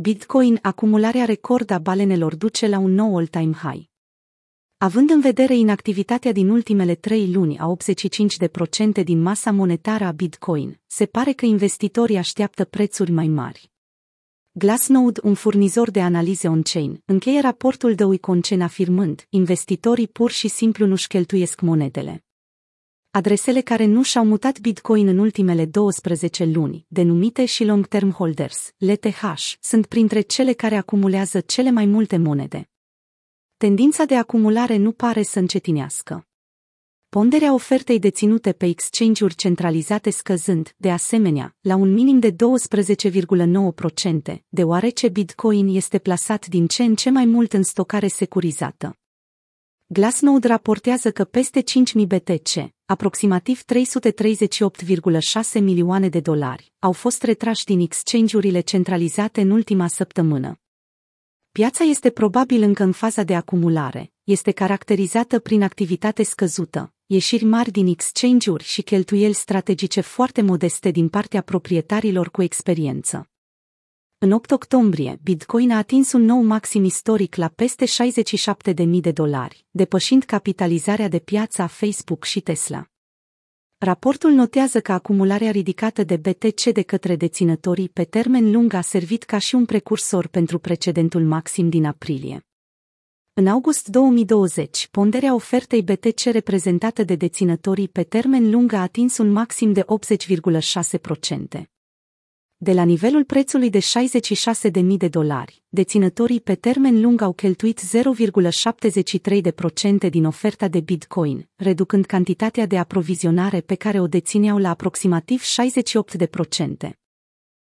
Bitcoin, acumularea record a balenelor duce la un nou all-time high. Având în vedere inactivitatea din ultimele 3 luni a 85% din masa monetară a Bitcoin, se pare că investitorii așteaptă prețuri mai mari. Glassnode, un furnizor de analize on-chain, încheie raportul de Wicoin afirmând: investitorii pur și simplu nu-și cheltuiesc monedele. Adresele care nu și-au mutat Bitcoin în ultimele 12 luni, denumite și long-term holders, LTH, sunt printre cele care acumulează cele mai multe monede. Tendința de acumulare nu pare să încetinească. Ponderea ofertei deținute pe exchange-uri centralizate scăzând, de asemenea, la un minim de 12,9%, deoarece Bitcoin este plasat din ce în ce mai mult în stocare securizată. Glassnode raportează că peste 5.000 BTC, aproximativ $338,6 milioane, au fost retrași din exchange-urile centralizate în ultima săptămână. Piața este probabil încă în faza de acumulare, este caracterizată prin activitate scăzută, ieșiri mari din exchange-uri și cheltuieli strategice foarte modeste din partea proprietarilor cu experiență. În 8 octombrie, Bitcoin a atins un nou maxim istoric la peste $67.000, depășind capitalizarea de piață a Facebook și Tesla. Raportul notează că acumularea ridicată de BTC de către deținătorii pe termen lung a servit ca și un precursor pentru precedentul maxim din aprilie. În august 2020, ponderea ofertei BTC reprezentată de deținătorii pe termen lung a atins un maxim de 80,6%. De la nivelul prețului de $66.000, deținătorii pe termen lung au cheltuit 0,73% din oferta de Bitcoin, reducând cantitatea de aprovizionare pe care o dețineau la aproximativ 68%.